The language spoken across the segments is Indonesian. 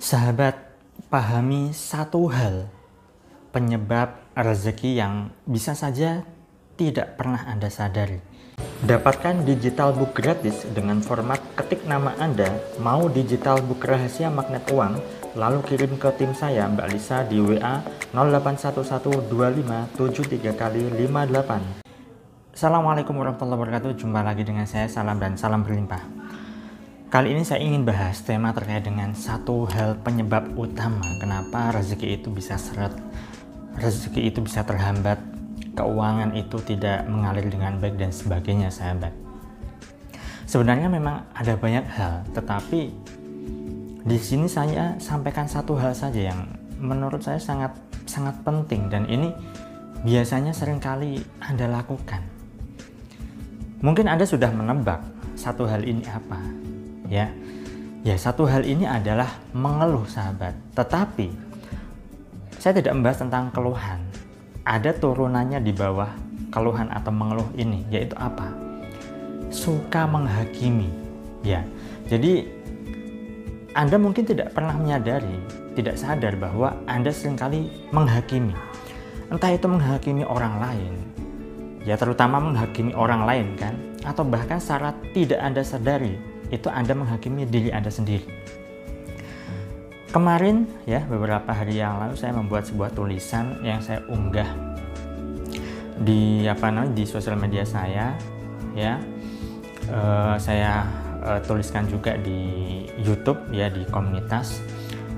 Sahabat, pahami satu hal, penyebab rezeki yang bisa saja tidak pernah Anda sadari. Dapatkan digital book gratis dengan format ketik nama Anda, mau digital book Rahasia Magnet Uang, lalu kirim ke tim saya Mbak Lisa di WA 08112573×58. Assalamualaikum warahmatullahi wabarakatuh, jumpa lagi dengan saya Salam dan salam berlimpah. Kali ini saya ingin bahas tema terkait dengan satu hal penyebab utama kenapa rezeki itu bisa seret, rezeki itu bisa terhambat, keuangan itu tidak mengalir dengan baik dan sebagainya, sahabat. Sebenarnya memang ada banyak hal, tetapi di sini saya sampaikan satu hal saja yang menurut saya sangat penting dan ini biasanya seringkali Anda lakukan. Mungkin Anda sudah menebak satu hal ini apa. Ya, satu hal ini adalah mengeluh, sahabat. Tetapi saya tidak membahas tentang keluhan. Ada turunannya di bawah keluhan atau mengeluh ini, yaitu apa? Suka menghakimi. Ya, jadi Anda mungkin tidak pernah menyadari, tidak sadar bahwa Anda seringkali menghakimi. Entah itu menghakimi orang lain, ya terutama menghakimi orang lain kan, atau bahkan secara tidak Anda sadari itu Anda menghakimi diri Anda sendiri. Kemarin ya, beberapa hari yang lalu saya membuat sebuah tulisan yang saya unggah di sosial media saya, ya. Saya tuliskan juga di YouTube, ya, di komunitas.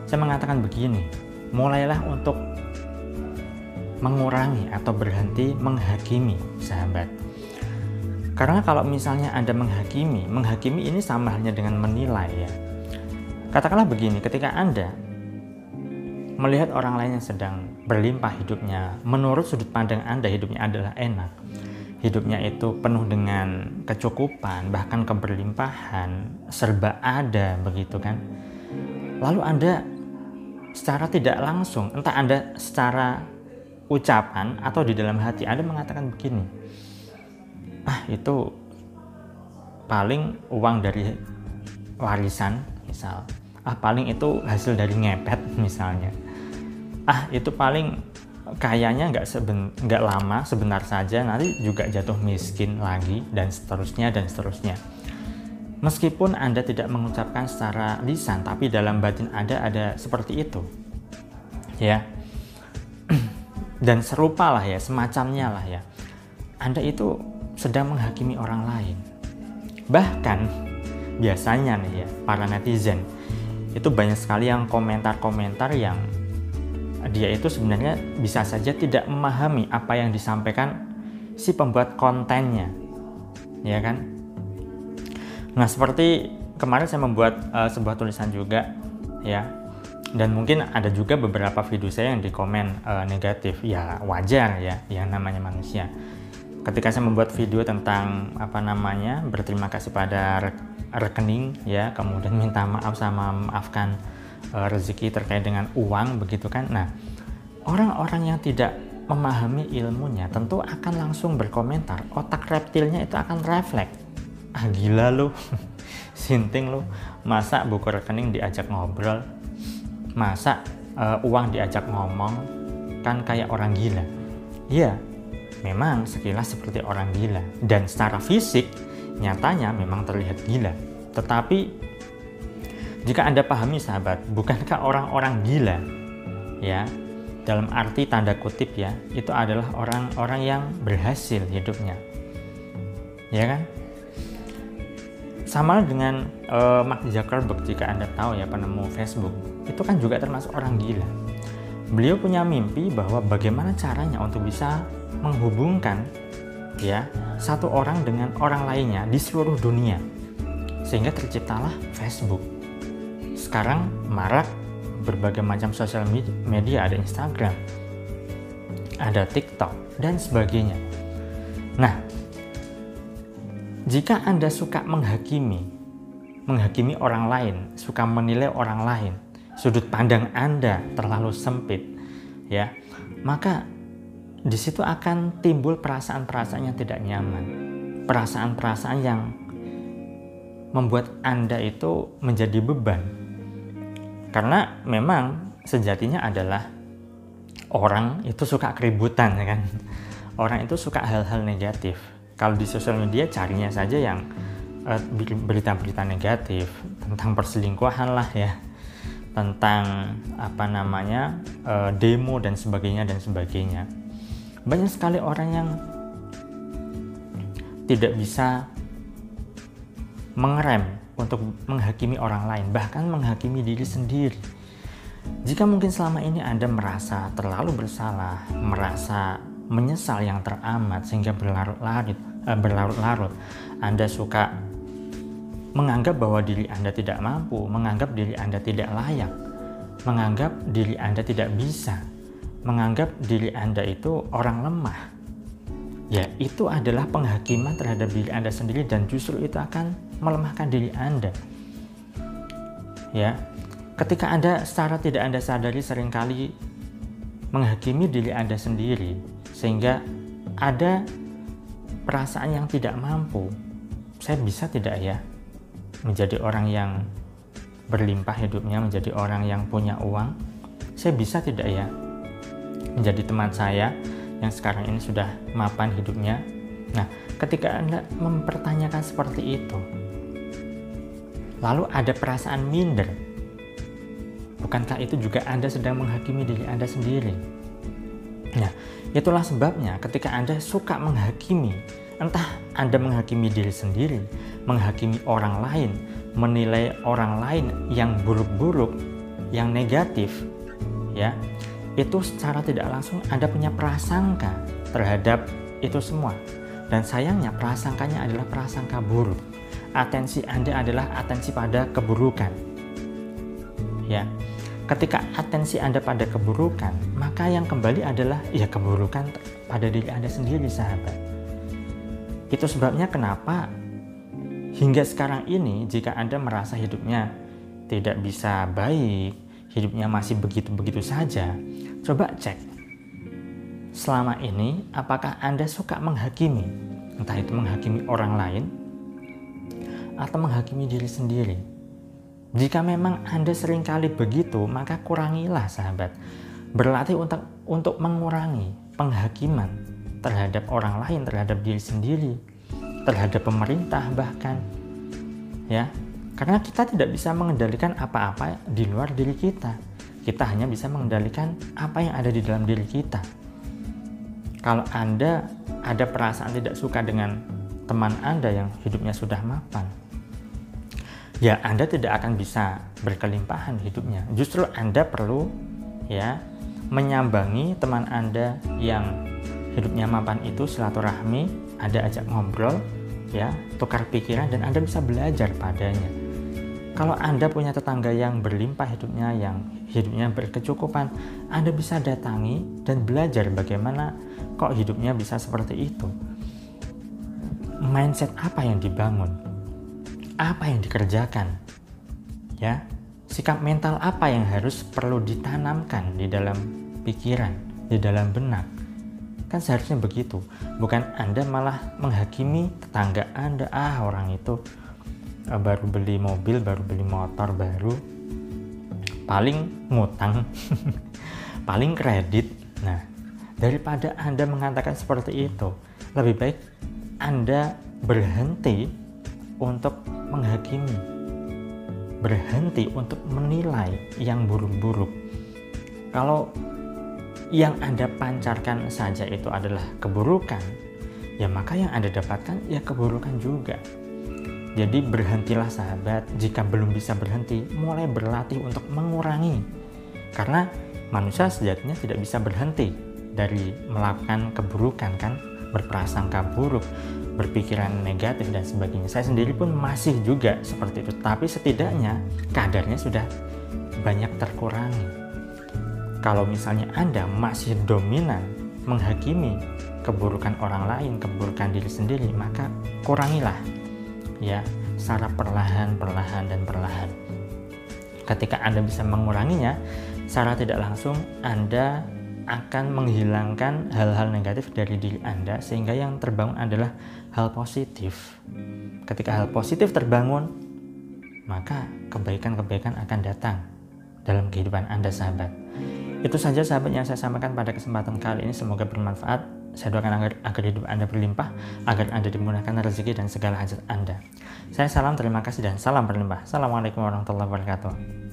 Saya mengatakan begini, mulailah untuk mengurangi atau berhenti menghakimi, sahabat. Karena kalau misalnya Anda menghakimi ini sama halnya dengan menilai, ya. Katakanlah begini, ketika Anda melihat orang lain yang sedang berlimpah hidupnya, menurut sudut pandang Anda hidupnya adalah enak. Hidupnya itu penuh dengan kecukupan, bahkan keberlimpahan, serba ada, begitu kan. Lalu Anda secara tidak langsung, entah Anda secara ucapan atau di dalam hati Anda mengatakan begini, itu paling uang dari warisan misal, paling itu hasil dari ngepet misalnya, itu paling kayanya nggak lama, sebentar saja nanti juga jatuh miskin lagi, dan seterusnya dan seterusnya. Meskipun Anda tidak mengucapkan secara lisan, tapi dalam batin Anda ada seperti itu, ya. Dan serupalah ya, semacamnya lah ya, Anda itu sedang menghakimi orang lain. Bahkan biasanya nih ya, para netizen itu banyak sekali yang komentar-komentar yang dia itu sebenarnya bisa saja tidak memahami apa yang disampaikan si pembuat kontennya, ya kan. Nah, seperti kemarin saya membuat sebuah tulisan juga, ya, dan mungkin ada juga beberapa video saya yang dikomen negatif, ya wajar ya, yang namanya manusia. Ketika saya membuat video tentang berterima kasih pada rekening, ya, kemudian minta maaf sama memaafkan rezeki terkait dengan uang, begitu kan. Nah, orang-orang yang tidak memahami ilmunya tentu akan langsung berkomentar. Otak reptilnya itu akan refleks. Gila lu, sinting lu, masa buku rekening diajak ngobrol, masa uang diajak ngomong, kan kayak orang gila. Iya. Memang sekilas seperti orang gila, dan secara fisik nyatanya memang terlihat gila. Tetapi jika Anda pahami, sahabat, bukankah orang-orang gila, ya, dalam arti tanda kutip ya, itu adalah orang-orang yang berhasil hidupnya, ya kan? Sama dengan Mark Zuckerberg, jika Anda tahu ya, penemu Facebook, itu kan juga termasuk orang gila. Beliau punya mimpi bahwa bagaimana caranya untuk bisa menghubungkan ya satu orang dengan orang lainnya di seluruh dunia, sehingga terciptalah Facebook. Sekarang marak berbagai macam sosial media, ada Instagram, ada TikTok dan sebagainya. Nah, jika Anda suka menghakimi orang lain, suka menilai orang lain, sudut pandang Anda terlalu sempit, ya, maka di situ akan timbul perasaan-perasaan yang tidak nyaman, perasaan-perasaan yang membuat Anda itu menjadi beban. Karena memang sejatinya adalah orang itu suka keributan, ya kan? Orang itu suka hal-hal negatif. Kalau di sosial media carinya saja yang berita-berita negatif tentang perselingkuhan lah ya, tentang demo dan sebagainya dan sebagainya. Banyak sekali orang yang tidak bisa mengerem untuk menghakimi orang lain, bahkan menghakimi diri sendiri. Jika mungkin selama ini Anda merasa terlalu bersalah, merasa menyesal yang teramat sehingga berlarut-larut, Anda suka menganggap bahwa diri Anda tidak mampu, menganggap diri Anda tidak layak, menganggap diri Anda tidak bisa, menganggap diri Anda itu orang lemah, ya itu adalah penghakiman terhadap diri Anda sendiri, dan justru itu akan melemahkan diri Anda. Ya, ketika Anda secara tidak Anda sadari seringkali menghakimi diri Anda sendiri, sehingga ada perasaan yang tidak mampu, saya bisa tidak ya menjadi orang yang berlimpah hidupnya, menjadi orang yang punya uang, saya bisa tidak ya menjadi teman saya yang sekarang ini sudah mapan hidupnya. Nah, ketika Anda mempertanyakan seperti itu, lalu ada perasaan minder, bukankah itu juga Anda sedang menghakimi diri Anda sendiri? Nah, itulah sebabnya ketika Anda suka menghakimi, entah Anda menghakimi diri sendiri, menghakimi orang lain, menilai orang lain yang buruk-buruk, yang negatif, ya, itu secara tidak langsung Anda punya prasangka terhadap itu semua. Dan sayangnya prasangkanya adalah prasangka buruk. Atensi Anda adalah atensi pada keburukan. Ya. Ketika atensi Anda pada keburukan, maka yang kembali adalah ya keburukan pada diri Anda sendiri, sahabat. Itu sebabnya kenapa hingga sekarang ini jika Anda merasa hidupnya tidak bisa baik, hidupnya masih begitu-begitu saja, coba cek. Selama ini apakah Anda suka menghakimi? Entah itu menghakimi orang lain atau menghakimi diri sendiri. Jika memang Anda seringkali begitu, maka kurangilah, sahabat. Berlatih untuk mengurangi penghakiman terhadap orang lain, terhadap diri sendiri, terhadap pemerintah bahkan. Ya, karena kita tidak bisa mengendalikan apa-apa di luar diri kita. Kita hanya bisa mengendalikan apa yang ada di dalam diri kita. Kalau Anda ada perasaan tidak suka dengan teman Anda yang hidupnya sudah mapan, ya Anda tidak akan bisa berkelimpahan hidupnya. Justru Anda perlu ya menyambangi teman Anda yang hidupnya mapan itu, silaturahmi, Anda ajak ngobrol, ya, tukar pikiran, dan Anda bisa belajar padanya. Kalau Anda punya tetangga yang berlimpah hidupnya, yang hidupnya berkecukupan, Anda bisa datangi dan belajar bagaimana kok hidupnya bisa seperti itu. Mindset apa yang dibangun? Apa yang dikerjakan, ya, sikap mental apa yang harus perlu ditanamkan di dalam pikiran, di dalam benak, kan seharusnya begitu. Bukan Anda malah menghakimi tetangga Anda, orang itu baru beli mobil, baru beli motor baru, paling ngutang paling kredit. Nah, daripada Anda mengatakan seperti itu, lebih baik Anda berhenti untuk menghakimi, berhenti untuk menilai yang buruk-buruk. Kalau yang Anda pancarkan saja itu adalah keburukan, ya maka yang Anda dapatkan ya keburukan juga. Jadi berhentilah, sahabat. Jika belum bisa berhenti, mulai berlatih untuk mengurangi. Karena manusia sejatinya tidak bisa berhenti dari melakukan keburukan, kan, berprasangka buruk, berpikiran negatif dan sebagainya. Saya sendiri pun masih juga seperti itu, tapi setidaknya kadarnya sudah banyak terkurangi. Kalau misalnya Anda masih dominan menghakimi keburukan orang lain, keburukan diri sendiri, maka kurangilah ya secara perlahan-perlahan dan perlahan. Ketika Anda bisa menguranginya, secara tidak langsung Anda akan menghilangkan hal-hal negatif dari diri Anda, sehingga yang terbangun adalah hal positif. Ketika hal positif terbangun, maka kebaikan-kebaikan akan datang. dalam kehidupan Anda, sahabat. Itu saja sahabat yang saya sampaikan pada kesempatan kali ini, semoga bermanfaat. Saya doakan agar hidup Anda berlimpah, agar Anda dimudahkan rezeki dan segala hajat Anda. Saya salam, terima kasih, dan salam berlimpah. Assalamualaikum warahmatullahi wabarakatuh.